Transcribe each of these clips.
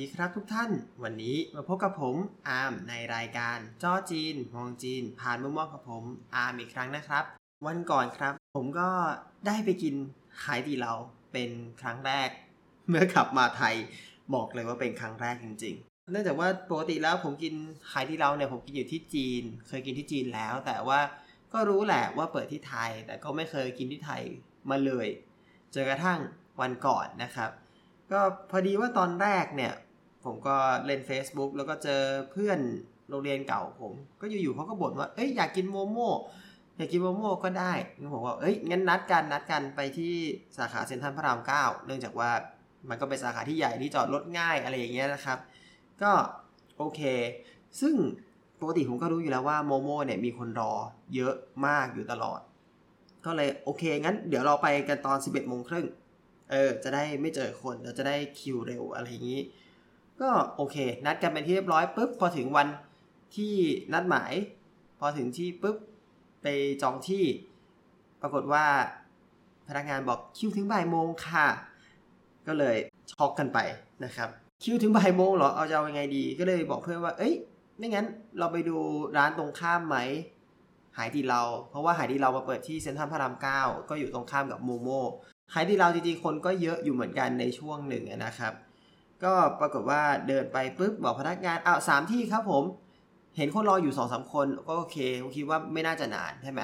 ดีครับทุกท่านวันนี้มาพบกับผมอาร์มในรายการจ้อจีนมองจีนผ่านมุมมองของผมอาร์มอีกครั้งนะครับวันก่อนครับผมก็ได้ไปกินขายดีเราเป็นครั้งแรกเมื่อกลับมาไทยบอกเลยว่าเป็นครั้งแรกจริงๆเนื่องจากว่าปกติแล้วผมกินขายดีเราเนี่ยผมกินอยู่ที่จีนเคยกินที่จีนแล้วแต่ว่าก็รู้แหละว่าเปิดที่ไทยแต่ก็ไม่เคยกินที่ไทยมาเลยจนกระทั่งวันก่อนนะครับก็พอดีว่าตอนแรกเนี่ยผมก็เล่น Facebook แล้วก็เจอเพื่อนโรงเรียนเก่าผมก็อยู่ๆเขาก็บ่นว่าเอ้ยอยากกินโมโม่อยากกินโมโม่ก็ได้ผมว่าเอ้ยงั้นนัดกันไปที่สาขาเซ็นทรัลพระราม9เนื่องจากว่ามันก็เป็นสาขาที่ใหญ่ที่จอดรถง่ายอะไรอย่างเงี้ยนะครับก็โอเคซึ่งปกติผมก็รู้อยู่แล้วว่าโมโม่เนี่ยมีคนรอเยอะมากอยู่ตลอดก็เลยโอเคงั้นเดี๋ยวเราไปกันตอน 11:30 นจะได้ไม่เจอคนเราจะได้คิวเร็วอะไรอย่างนี้ก็โอเคนัดกันเป็นที่เรียบร้อยปุ๊บพอถึงวันที่นัดหมายพอถึงที่ปุ๊บไปจองที่ปรากฏว่าพนักงานบอกคิวถึงบ่ายโมงค่ะก็เลยช็อกกันไปนะครับคิวถึงบ่ายโมงเหรอเอาจะเอายังไงดีก็เลยบอกเพื่อนว่าเอ้ยไม่งั้นเราไปดูร้านตรงข้ามไหมหายดีเราเพราะว่าหายดีเรามาเปิดที่เซ็นทรัลพระราม9ก็อยู่ตรงข้ามกับโมโมขายดีเราจริงๆคนก็เยอะอยู่เหมือนกันในช่วงหนึ่งนะครับก็ปรากฏว่าเดินไปปุ๊บบอกพนักงาน3ที่ครับผมเห็นคนรออยู่ 2-3 คนก็โอเคผมคิดว่าไม่น่าจะนานใช่ไหม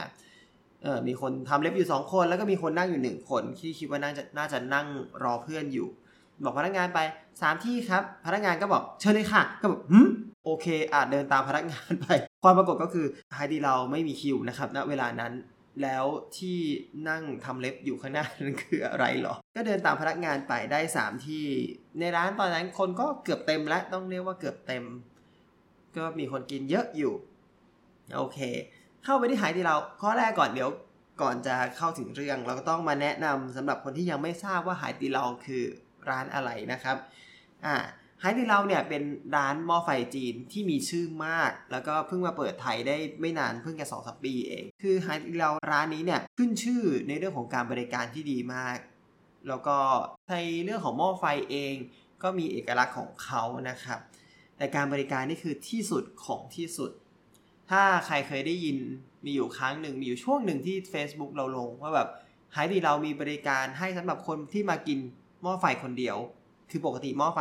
มีคนทำเล็บอยู่2คนแล้วก็มีคนนั่งอยู่1คนที่คิดว่าน่าจะนั่งรอเพื่อนอยู่บอกพนักงานไป3ที่ครับพนักงานก็บอกเชิญเลยค่ะก็แบบโอเคเดินตามพนักงานไปความปรากฏก็คือขายดีเราไม่มีคิวนะครับณเวลานั้นแล้วที่นั่งทำเล็บอยู่ข้างหน้านั่นคืออะไรหรอก็เดินตามพนักงานไปได้3ที่ในร้านตอนนั้นคนก็เกือบเต็มแล้วต้องเรียกว่าเกือบเต็มก็มีคนกินเยอะอยู่โอเคเข้าไปที่หายดีเราข้อแรกก่อนเดี๋ยวก่อนจะเข้าถึงเรื่องเราก็ต้องมาแนะนำสำหรับคนที่ยังไม่ทราบว่าหายดีเราคือร้านอะไรนะครับหายดีเราเนี่ยเป็นร้านหม้อไฟจีนที่มีชื่อมากแล้วก็เพิ่งมาเปิดไทยได้ไม่นานเพิ่งแค่ 2-3 ปีเองคือหายดีเราร้านนี้เนี่ยขึ้นชื่อในเรื่องของการบริการที่ดีมากแล้วก็ในเรื่องของหม้อไฟเองก็มีเอกลักษณ์ของเขานะครับแต่การบริการนี่คือที่สุดของที่สุดถ้าใครเคยได้ยินมีอยู่ครั้งหนึ่งมีอยู่ช่วงหนึ่งที่ Facebook เราลงว่าแบบหายดีเรามีบริการให้สำหรับคนที่มากินหม้อไฟคนเดียวคือปกติหม้อไฟ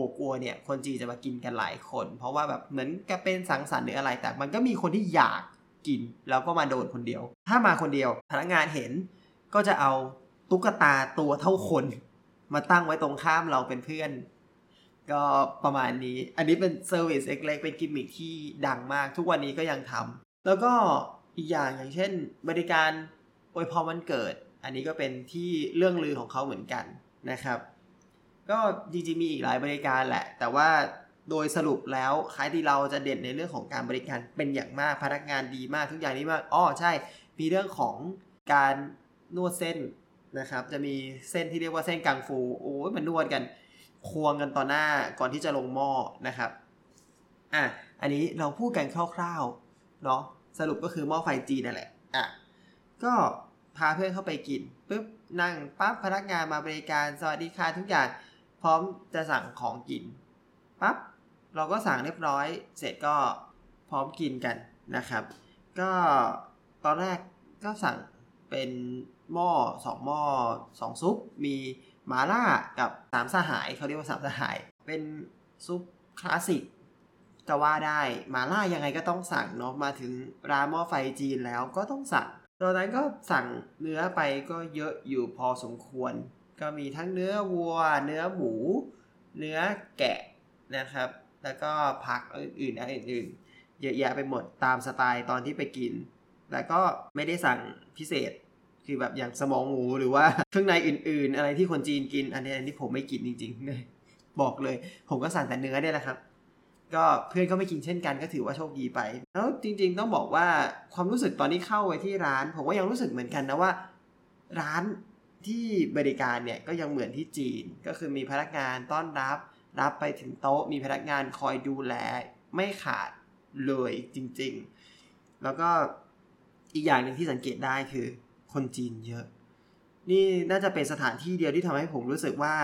หัวกลัวเนี่ยคนจีนจะมากินกันหลายคนเพราะว่าแบบเหมือนกับเป็นสังสรรค์หรืออะไรแต่มันก็มีคนที่อยากกินแล้วก็มาโดนคนเดียวถ้ามาคนเดียวพนักงานเห็นก็จะเอาตุ๊กตาตัวเท่าคนมาตั้งไว้ตรงข้ามเราเป็นเพื่อนก็ประมาณนี้อันนี้เป็นเซอร์วิสเล็กๆเป็นกิมมิคที่ดังมากทุกวันนี้ก็ยังทำแล้วก็อีกอย่างเช่นบริการอวยพรวันเกิดอันนี้ก็เป็นที่เรื่องลือของเขาเหมือนกันนะครับก็จริงๆมีอีกหลายบริการแหละแต่ว่าโดยสรุปแล้วขายดีเราจะเด่นในเรื่องของการบริการเป็นอย่างมากพนักงานดีมากทุกอย่างนี้มากใช่มีเรื่องของการนวดเส้นนะครับจะมีเส้นที่เรียกว่าเส้นกังฟูโอ้ยมันนวดกันควงกันต่อหน้าก่อนที่จะลงหม้อนะครับอันนี้เราพูดกันคร่าวๆเนาะสรุปก็คือหม้อไฟจีนนั่นแหละก็พาเพื่อนเข้าไปกินปึ๊บนั่งปั๊บพนักงานมาบริการสวัสดีค่ะทุกอย่างพร้อมจะสั่งของกินปั๊บเราก็สั่งเรียบร้อยเสร็จก็พร้อมกินกันนะครับก็ตอนแรกก็สั่งเป็นหม้อ2หม้อ2ซุปมีหม่าล่ากับ3สหายเขาเรียกว่า3สหายเป็นซุปคลาสสิกจะว่าได้หม่าล่ายังไงก็ต้องสั่งเนาะมาถึงร้านหม้อไฟจีนแล้วก็ต้องสั่งตอนนั้นก็สั่งเนื้อไปก็เยอะอยู่พอสมควรก็มีทั้งเนื้อวัวเนื้อหมูเนื้อแกะนะครับแล้วก็ผักอื่นเยอะแยะไปหมดตามสไตล์ตอนที่ไปกินแต่ก็ไม่ได้สั่งพิเศษคือแบบอย่างสมองหมูหรือว่าเครื่องในอื่นๆอะไรที่คนจีนกินอันนี้ผมไม่กินจริงๆเลยบอกเลยผมก็สั่งแต่เนื้อเนี่ยแหละครับก็เพื่อนก็ไม่กินเช่นกันก็ถือว่าโชคดีไปแล้วจริงๆต้องบอกว่าความรู้สึกตอนที่เข้าไปที่ร้านผมก็ยังรู้สึกเหมือนกันนะว่าร้านที่บริการเนี่ยก็ยังเหมือนที่จีนก็คือมีพนักงานต้อนรับไปถึงโต๊ะมีพนักงานคอยดูแลไม่ขาดเลยจริงๆแล้วก็อีกอย่างนึงที่สังเกตได้คือคนจีนเยอะนี่น่าจะเป็นสถานที่เดียวที่ทำให้ผมรู้สึกว่า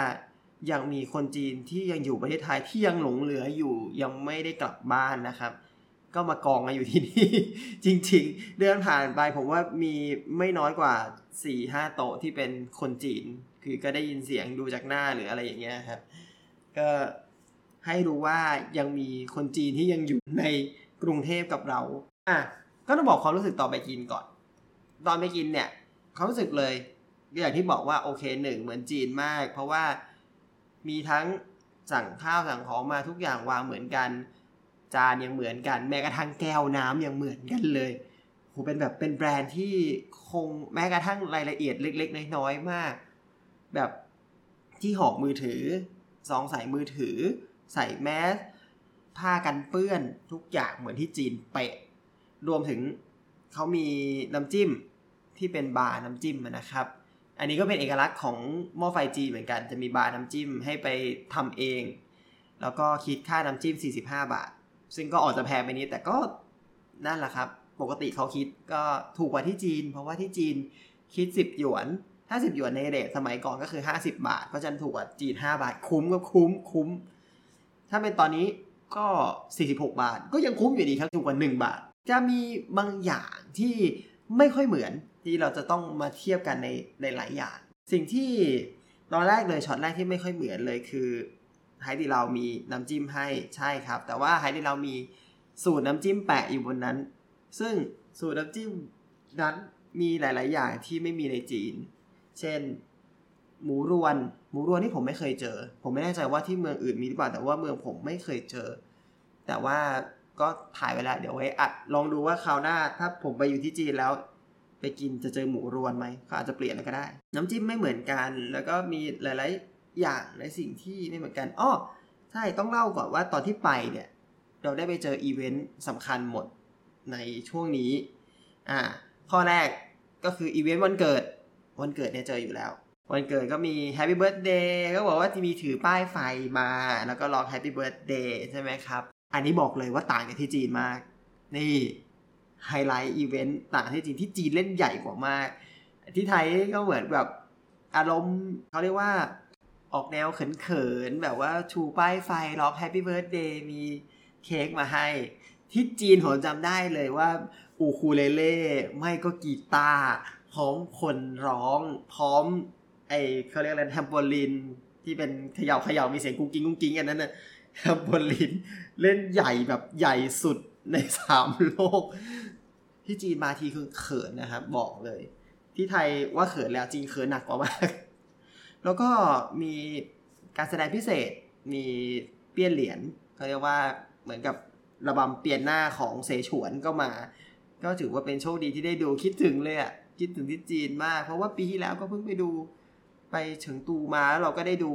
ยังมีคนจีนที่ยังอยู่ประเทศไทยที่ยังหลงเหลืออยู่ยังไม่ได้กลับบ้านนะครับก็มากองกันอยู่ที่นี่จริงๆเดินผ่านไปผมว่ามีไม่น้อยกว่า 4-5 โต๊ะที่เป็นคนจีนคือก็ได้ยินเสียงดูจากหน้าหรืออะไรอย่างเงี้ยครับก็ให้รู้ว่ายังมีคนจีนที่ยังอยู่ในกรุงเทพกับเราก็ต้องบอกความรู้สึกตอนไปกินก่อนตอนไปกินเนี่ยความรู้สึกเลยอย่างที่บอกว่าโอเคหนึ่งเหมือนจีนมากเพราะว่ามีทั้งสั่งข้าวสั่งของมาทุกอย่างวางเหมือนกันจานยังเหมือนกันแม้กระทั่งแก้วน้ำยังเหมือนกันเลยโหเป็นแบบเป็นแบรนด์ที่คงแม้กระทั่งรายละเอียดเล็กๆน้อยๆมากแบบที่ห่อมือถือซองใส่มือถือใส่แมสผ้ากันเปื้อนทุกอย่างเหมือนที่จีนเป๊ะรวมถึงเขามีน้ำจิ้มที่เป็นบาร์น้ำจิ้มนะครับอันนี้ก็เป็นเอกลักษณ์ของหม้อไฟจีนเหมือนกันจะมีบาร์น้ำจิ้มให้ไปทำเองแล้วก็คิดค่าน้ำจิ้ม45 บาทซึ่งก็ออกจะแพงไปนิดแต่ก็นั่นแหละครับปกติเขาคิดก็ถูกกว่าที่จีนเพราะว่าที่จีนคิด10 หยวน50 หยวนในเรทสมัยก่อนก็คือ50 บาทเพราะฉะนั้นถูกกว่าจีน5 บาทคุ้มก็คุ้มถ้าเป็นตอนนี้ก็46 บาทก็ยังคุ้มอยู่ดีครับถูกกว่า1 บาทจะมีบางอย่างที่ไม่ค่อยเหมือนที่เราจะต้องมาเทียบกันในหลายอย่างสิ่งที่ตอนแรกเลยช็อตแรกที่ไม่ค่อยเหมือนเลยคือไฮดีเรามีน้ำจิ้มให้ใช่ครับแต่ว่าไฮดีเรามีสูตรน้ำจิ้มแปะอยู่บนนั้นซึ่งสูตรน้ำจิ้มนั้นมีหลายๆอย่างที่ไม่มีในจีนเช่นหมูรวนนี่ผมไม่เคยเจอผมไม่แน่ใจว่าที่เมืองอื่นมีหรือเปล่าแต่ว่าเมืองผมไม่เคยเจอแต่ว่าก็ถ่ายไว้แล้วเดี๋ยวไว้อัดลองดูว่าคราวหน้าถ้าผมไปอยู่ที่จีนแล้วไปกินจะเจอหมูรวนไหมก็อาจจะเปลี่ยนก็ได้น้ำจิ้มไม่เหมือนกันแล้วก็มีหลายๆอย่างหลายสิ่งที่ไม่เหมือนกันอ้อใช่ต้องเล่าก่อนว่าตอนที่ไปเนี่ยเราได้ไปเจออีเวนต์สำคัญหมดในช่วงนี้ข้อแรกก็คืออีเวนต์วันเกิดเนี่ยเจออยู่แล้ววันเกิดก็มีแฮปปี้เบิร์ธเดย์ก็บอกว่าจะมีถือป้ายไฟมาแล้วก็ร้องแฮปปี้เบิร์ธเดย์ใช่ไหมครับอันนี้บอกเลยว่าต่างกับที่จีนมากนี่ไฮไลท์อีเวนต์ต่างที่จีนที่จีนเล่นใหญ่กว่ามากที่ไทยก็เหมือนแบบอารมณ์เขาเรียกว่าออกแนวเขินๆแบบว่าชูป้ายไฟร้องแฮปปี้เบิร์ธเดย์มีเค้กมาให้ที่จีนผมจำได้เลยว่าอูคูเลเล่ไม่ก็กีตาร์พร้อมคนร้องพร้อมไอ้เขาเรียกอะไรแฮมโบลินที่เป็นเขย่ามีเสียงกุ้งกิ้งกุ้งกิ้งอันนั้นน่ะแฮมโบลินเล่นใหญ่แบบใหญ่สุดใน3 โลกที่จีนมาทีคือเขินนะครับบอกเลยที่ไทยว่าเขินแล้วจีนเขินหนักกว่ามากแล้วก็มีการแสดงพิเศษมีเปี้ยนเหรียญเขาเรียกว่าเหมือนกับระบำเปียนหน้าของเสฉวนก็มาก็ถือว่าเป็นโชคดีที่ได้ดูคิดถึงเลยอ่ะคิดถึงที่จีนมากเพราะว่าปีที่แล้วก็เพิ่งไปดูไปเฉิงตูมาเราก็ได้ดู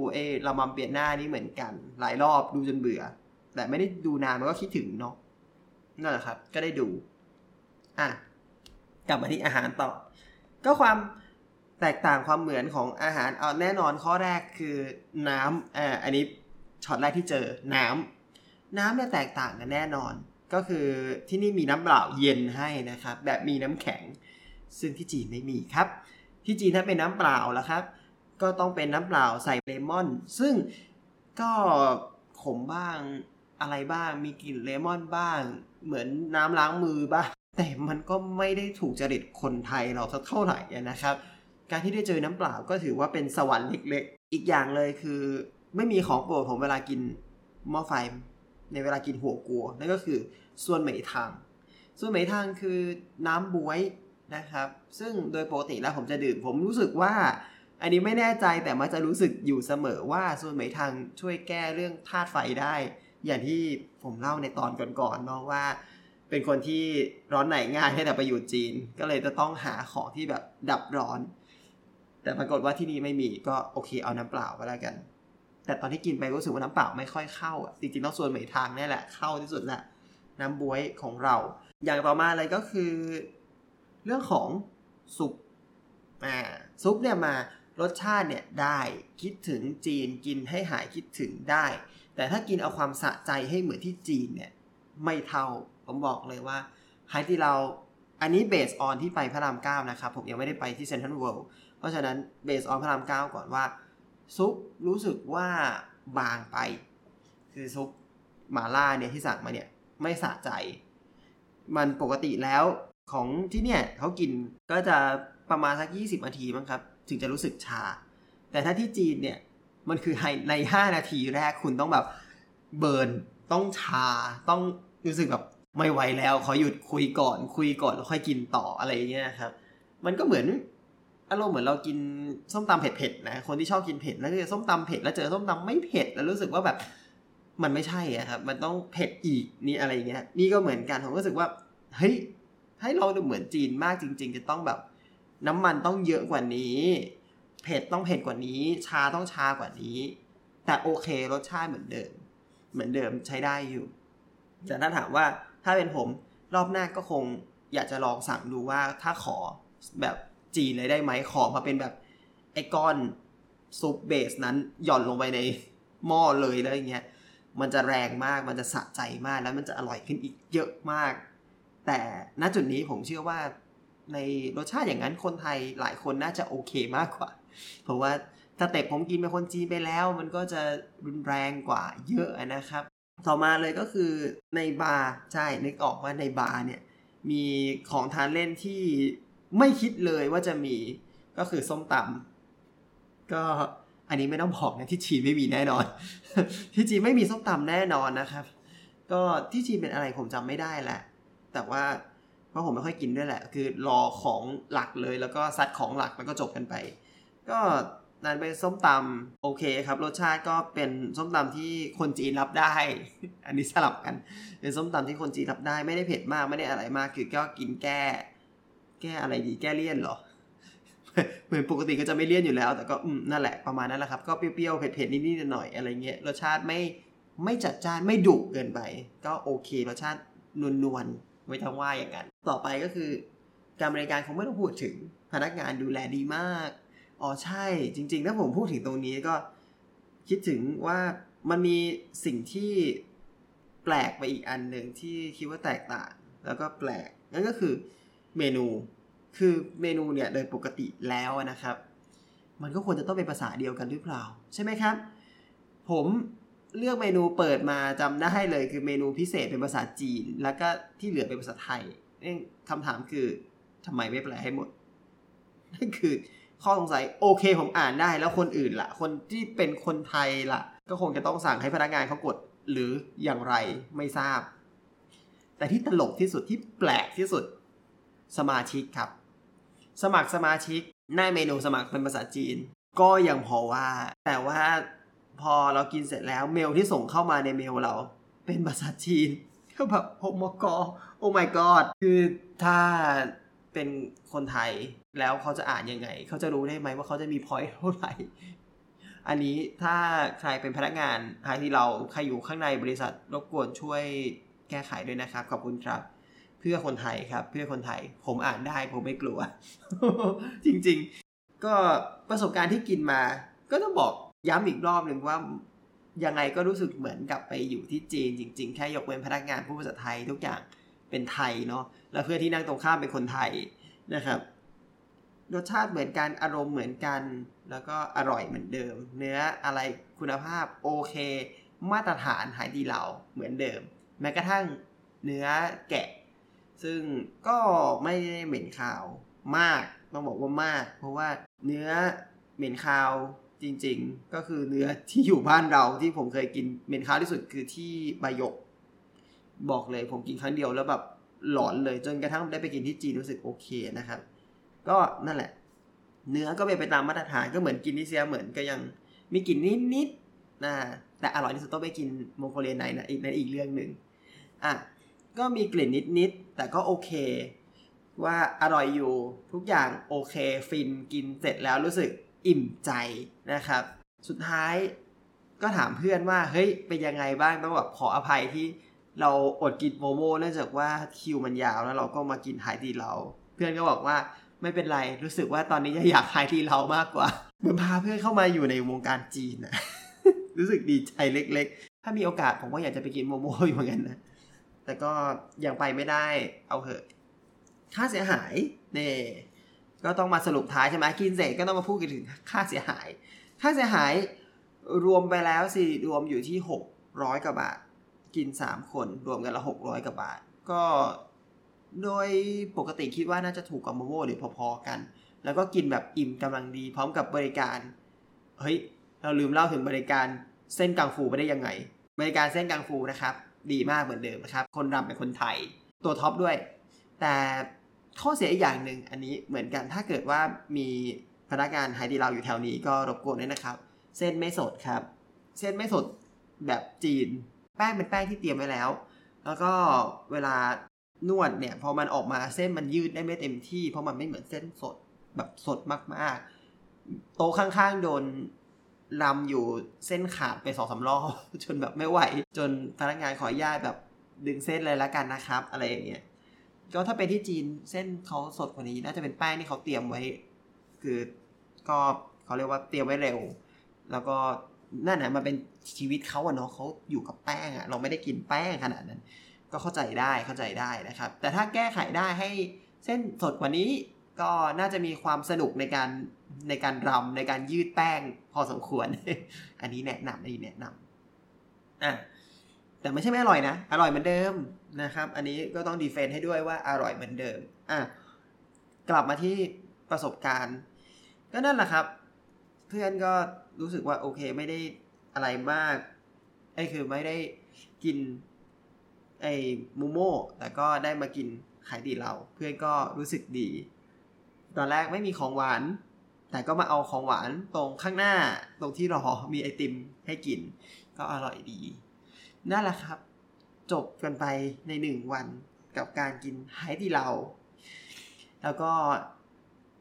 ระบำเปียนหน้านี้เหมือนกันหลายรอบดูจนเบื่อแต่ไม่ได้ดูนานมันก็คิดถึงเนาะนั่นแหละครับก็ได้ดูกลับมาที่อาหารต่อก็ความแตกต่างความเหมือนของอาหารเอาแน่นอนข้อแรกคือน้ำอันนี้ช็อตแรกที่เจอน้ำเนี่ยแตกต่างกันแน่นอนก็คือที่นี่มีน้ำเปล่าเย็นให้นะครับแบบมีน้ำแข็งซึ่งที่จีนไม่มีครับที่จีนถ้าเป็นน้ำเปล่าล่ะครับก็ต้องเป็นน้ำเปล่าใส่เลมอนซึ่งก็ขมบ้างอะไรบ้างมีกลิ่นเลมอนบ้างเหมือนน้ำล้างมือบ้างแต่มันก็ไม่ได้ถูกจริตคนไทยเราสักเท่าไหร่นะครับการที่ได้เจอน้ำเปล่าก็ถือว่าเป็นสวรรค์เล็กๆอีกอย่างเลยคือไม่มีของโปรดผมเวลากินหม้อไฟในเวลากินหัวกัวนั่นก็คือส่วนเหมยทางคือน้ำบ๊วยนะครับซึ่งโดยปกติแล้วผมจะดื่มผมรู้สึกว่าอันนี้ไม่แน่ใจแต่มันจะรู้สึกอยู่เสมอว่าส่วนเหมยทางช่วยแก้เรื่องธาตุไฟได้อย่างที่ผมเล่าในตอนก่อนๆเนาะว่าเป็นคนที่ร้อนไหนง่ายแต่ไปอยู่จีนก็เลยจะต้องหาของที่แบบดับร้อนแต่ปรากฏว่าที่นี่ไม่มีก็โอเคเอาน้ำเปล่าก็แล้วกันแต่ตอนที่กินไปรู้สึกว่าน้ำเปล่าไม่ค่อยเข้าจริงๆต้องส่วนเหมยทางนี่แหละเข้าที่สุดละน้ำบ๊วยของเราอย่างต่อมาเลยก็คือเรื่องของซุปซุปเนี่ยมารสชาติเนี่ยได้คิดถึงจีนกินให้หายคิดถึงได้แต่ถ้ากินเอาความสะใจให้เหมือนที่จีนเนี่ยไม่เท่าผมบอกเลยว่าไฮที่เราอันนี้เบสออนที่ไปพระราม 9นะครับผมยังไม่ได้ไปที่เซ็นทรัลเวิลด์เพราะฉะนั้นเบสออนพระราม 9ก่อนว่า ซุปรู้สึกว่าบางไปคือซุปมาล่าเนี่ยที่สั่งมาเนี่ยไม่สะใจมันปกติแล้วของที่เนี่ยเขากินก็จะประมาณสัก20นาทีมั้งครับถึงจะรู้สึกชาแต่ถ้าที่จีนเนี่ยมันคือใน5นาทีแรกคุณต้องแบบเบิร์นต้องชาต้องรู้สึกแบบไม่ไหวแล้วขอหยุดคุยก่อนแล้วค่อยกินต่ออะไรอย่างเงี้ยครับมันก็เหมือนอารมณ์เหมือนเรากินส้มตำเผ็ดๆนะคนที่ชอบกินเผ็ดแล้วเจอส้มตำเผ็ดแล้วเจอส้มตำไม่เผ็ดแล้วรู้สึกว่าแบบมันไม่ใช่อะครับมันต้องเผ็ดอีกนี่อะไรอย่างเงี้ยนี่ก็เหมือนกันผมรู้สึกว่าเฮ้ยให้เราเหมือนจีนมากจริงๆจะต้องแบบน้ำมันต้องเยอะกว่านี้เผ็ดต้องเผ็ดกว่านี้ชาต้องชากว่านี้แต่โอเครสชาติเหมือนเดิมใช้ได้อยู่แต่ถ้าถามว่าถ้าเป็นผมรอบหน้าก็คงอยากจะลองสั่งดูว่าถ้าขอแบบจีนเลยได้ไหมขอมาเป็นแบบไอ้ก้อนซุปเบสนั้นหย่อนลงไปในหม้อเลยแล้วอย่างเงี้ยมันจะแรงมากมันจะสะใจมากแล้วมันจะอร่อยขึ้นอีกเยอะมากแต่ณจุดนี้ผมเชื่อว่าในรสชาติอย่างนั้นคนไทยหลายคนน่าจะโอเคมากกว่าเพราะว่าถ้าเต็ปผมกินเป็นคนจีนไปแล้วมันก็จะรุนแรงกว่าเยอะนะครับต่อมาเลยก็คือในบาร์ใช่นึกออกว่าในบาร์เนี่ยมีของทานเล่นที่ไม่คิดเลยว่าจะมีก็คือส้มตำก็อันนี้ไม่ต้องบอกนะที่จีนไม่มีแน่นอน ที่จีนไม่มีส้มตำแน่นอนนะครับก็ที่จีนเป็นอะไรผมจำไม่ได้แหละแต่ว่าเพราะผมไม่ค่อยกินด้วยแหละคือรอของหลักเลยแล้วก็ซัดของหลักแล้วก็จบกันไปก็นั่นเป็นส้มตำโอเคครับรสชาติก็เป็นส้มตำที่คนจีนรับได้ อันนี้สลับกันเป็นส้มตำที่คนจีนรับได้ไม่ได้เผ็ดมากไม่ได้อะไรมากคือก็กินแก้อะไรดีแก้เลี่ยนเหรอ เหมือนปกติก็จะไม่เลี่ยนอยู่แล้วแต่ก็นั่นแหละประมาณนั้นแหละครับก็เปรี้ยวๆเผ็ดๆนิดๆหน่อยๆอะไรเงี้ยรสชาติไม่จัดจ้านไม่ดุเกินไปก็โอเครสชาตินวลๆไม่ต้องว่าอย่างนั้นต่อไปก็คือการบริการคงไม่ต้องพูดถึงพนักงานดูแลดีมากอ๋อใช่จริงๆถ้าผมพูดถึงตรงนี้ก็คิดถึงว่ามันมีสิ่งที่แปลกไปอีกอันหนึ่งที่คิดว่าแตกต่างแล้วก็แปลกนั่นก็คือเมนูคือเมนูเนี่ยโดยปกติแล้วนะครับมันก็ควรจะต้องเป็นภาษาเดียวกันหรือเปล่าใช่ไหมครับผมเลือกเมนูเปิดมาจำได้เลยคือเมนูพิเศษเป็นภาษาจีนแล้วก็ที่เหลือเป็นภาษาไทยนี่คำถามคือทำไมไม่แปลให้หมดนั่นคือข้อสงสัยโอเคผมอ่านได้แล้วคนอื่นล่ะคนที่เป็นคนไทยล่ะก็คงจะต้องสั่งให้พนักงานเขากดหรืออย่างไรไม่ทราบแต่ที่ตลกที่สุดที่แปลกที่สุดสมาชิกครับสมัครสมาชิกหน้าเมนูสมัครเป็นภาษาจีนก็ยังพอว่าแต่ว่าพอเรากินเสร็จแล้วเมลที่ส่งเข้ามาในเมลเราเป็นภาษาจีนก็แบบโอ้มกอโอ้ my god คือถ้าเป็นคนไทยแล้วเขาจะอ่านยังไงเขาจะรู้ได้ไหมว่าเขาจะมีพอยต์เท่าไหร่อันนี้ถ้าใครเป็นพนักงานใครที่เราใครอยู่ข้างในบริษัทรบกวนช่วยแก้ไขด้วยนะครับขอบคุณครับเพื่อคนไทยครับเพื่อคนไทยผมอ่านได้ผมไม่กลัว จริงๆก็ประสบการณ์ที่กินมาก็ต้องบอกย้ำอีกรอบหนึ่งว่ายังไงก็รู้สึกเหมือนกับไปอยู่ที่จีนจริงๆแค่ยกเว้นพนักงานผู้พูดภาษาไทยทุกอย่างเป็นไทยเนาะแล้วเพื่อนที่นั่งตรงข้ามเป็นคนไทยนะครับรสชาติเหมือนกันอารมณ์เหมือนกันแล้วก็อร่อยเหมือนเดิมเนื้ออะไรคุณภาพโอเคมาตรฐานหายดีเหลาเหมือนเดิมแม้กระทั่งเนื้อแกะซึ่งก็ไม่ได้เหม็นคาวมากต้องบอกว่ามากเพราะว่าเนื้อเหม็นคาวจริงๆก็คือเนื้อที่อยู่บ้านเราที่ผมเคยกินเหม็นคาวที่สุดคือที่บายกบอกเลยผมกินครั้งเดียวแล้วแบบหลอนเลยจนกระทั่งได้ไปกินที่จีนรู้สึกโอเคนะครับก็นั่นแหละเนื้อก็เป็นไปตามมาตรฐานก็เหมือนกินที่เซียเหมือนก็ยังมีกลิ่นนิดๆแต่อร่อยที่สุดต้องไปกินมองโกเลียในนะอีกเรื่องนึงก็มีกลิ่นนิดๆแต่ก็โอเคว่าอร่อยอยู่ทุกอย่างโอเคฟินกินเสร็จแล้วรู้สึกอิ่มใจนะครับสุดท้ายก็ถามเพื่อนว่าเฮ้ยเป็นยังไงบ้างต้องแบบขออภัยที่เราอดกินโมโม่เนื่องจากว่าคิวมันยาวแล้วเราก็มากินหายดีเราเพื่อนก็บอกว่าไม่เป็นไรรู้สึกว่าตอนนี้อยากหายดีเรามากกว่าเหมือนพาเพื่อนเข้ามาอยู่ในวงการจีนนะ รู้สึกดีใจเล็กๆถ้ามีโอกาสผมก็อยากจะไปกินโมโม่อยู่เหมือนกันนะแต่ก็ยังไปไม่ได้เอาเหอะค่าเสียหายเนี่ยก็ต้องมาสรุปท้ายใช่ไหมกินเสร็จก็ต้องมาพูดกันถึงค่าเสียหาย ค่าเสียหายรวมไปแล้วสิรวมอยู่ที่600กว่าบาทกิน3คนรวมกันละ600กว่าบาทก็โดยปกติคิดว่าน่าจะถูกกว่าโมโม่หรือพอๆกันแล้วก็กินแบบอิ่มกำลังดีพร้อมกับบริการเฮ้ยเราลืมเล่าถึงบริการเส้นกังฟูไปได้ยังไงบริการเส้นกังฟูนะครับดีมากเหมือนเดิมนะครับคนรำเป็นคนไทยตัวท็อปด้วยแต่ข้อเสียอีกอย่างนึงอันนี้เหมือนกันถ้าเกิดว่ามีพนักงานไฮดีเราอยู่แถวนี้ก็รบกวนด้วยนะครับเส้นไม่สดครับเส้นไม่สดแบบจีนแป้งเป็นแป้งที่เตรียมไว้แล้วแล้วก็เวลานวดเนี่ยพอมันออกมาเส้นมันยืดได้ไม่เต็มที่เพราะมันไม่เหมือนเส้นสดแบบสดมากๆโต๊ะข้างๆโดนลำอยู่เส้นขาดไป 2-3 รอบจนแบบไม่ไหวจนพนักงานขออนุญาตแบบดึงเส้นเลยละกันนะครับอะไรอย่างเงี้ยก็ถ้าเป็นที่จีนเส้นเขาสดกว่านี้น่าจะเป็นแป้งที่เขาเตรียมไว้คือก็เขาเรียกว่าเตรียมไว้เร็วแล้วก็นั่นน่ะมันเป็นชีวิตเขาอะเนาะเขาอยู่กับแป้งอะเราไม่ได้กินแป้งขนาดนั้นก็เข้าใจได้นะครับแต่ถ้าแก้ไขได้ให้เส้นสดกว่านี้ก็น่าจะมีความสนุกในการรำในการยืดแป้งพอสมควร อันนี้แนะนำแต่ไม่ใช่ไม่อร่อยนะอร่อยเหมือนเดิมนะครับอันนี้ก็ต้องดีเฟนต์ให้ด้วยว่าอร่อยเหมือนเดิมกลับมาที่ประสบการณ์ก็นั่นแหละครับเพื่อนก็รู้สึกว่าโอเคไม่ได้อะไรมากคือไม่ได้กินไอ้โมโม่แต่ก็ได้มากินขายดีเราเพื่อนก็รู้สึกดีตอนแรกไม่มีของหวานแต่ก็มาเอาของหวานตรงข้างหน้าตรงที่รอมีไอติมให้กินก็อร่อยดีนั่นแหละครับจบกันไปใน1วันกับการกินไฮดีเราแล้วก็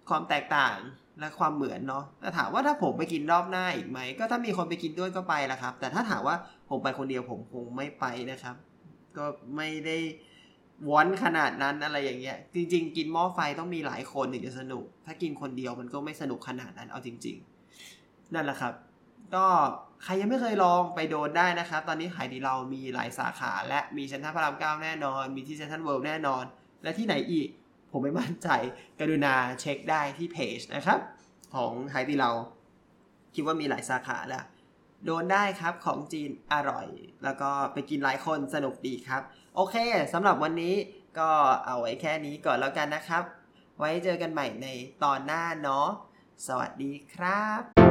ความแตกต่างและความเหมือนเนาะแต่ถามว่าถ้าผมไปกินรอบหน้าอีกไหมก็ถ้ามีคนไปกินด้วยก็ไปละครับแต่ถ้าถามว่าผมไปคนเดียวผมคงไม่ไปนะครับก็ไม่ได้วอนขนาดนั้นอะไรอย่างเงี้ยจริงๆกินหม้อไฟต้องมีหลายคนถึงจะสนุกถ้ากินคนเดียวมันก็ไม่สนุกขนาดนั้นเอาจริงๆนั่นแหละครับก็ใครยังไม่เคยลองไปโดนได้นะครับตอนนี้ขายดีเรามีหลายสาขาและมีเซ็นทรัลพระราม9แน่นอนมีที่เซ็นทรัลเวิลด์แน่นอนและที่ไหนอีกผมไม่มั่นใจกรุณาเช็คได้ที่เพจนะครับของไฮดีเราคิดว่ามีหลายสาขาแล้วโดนได้ครับของจีนอร่อยแล้วก็ไปกินหลายคนสนุกดีครับโอเคสำหรับวันนี้ก็เอาไว้แค่นี้ก่อนแล้วกันนะครับไว้เจอกันใหม่ในตอนหน้าเนาะสวัสดีครับ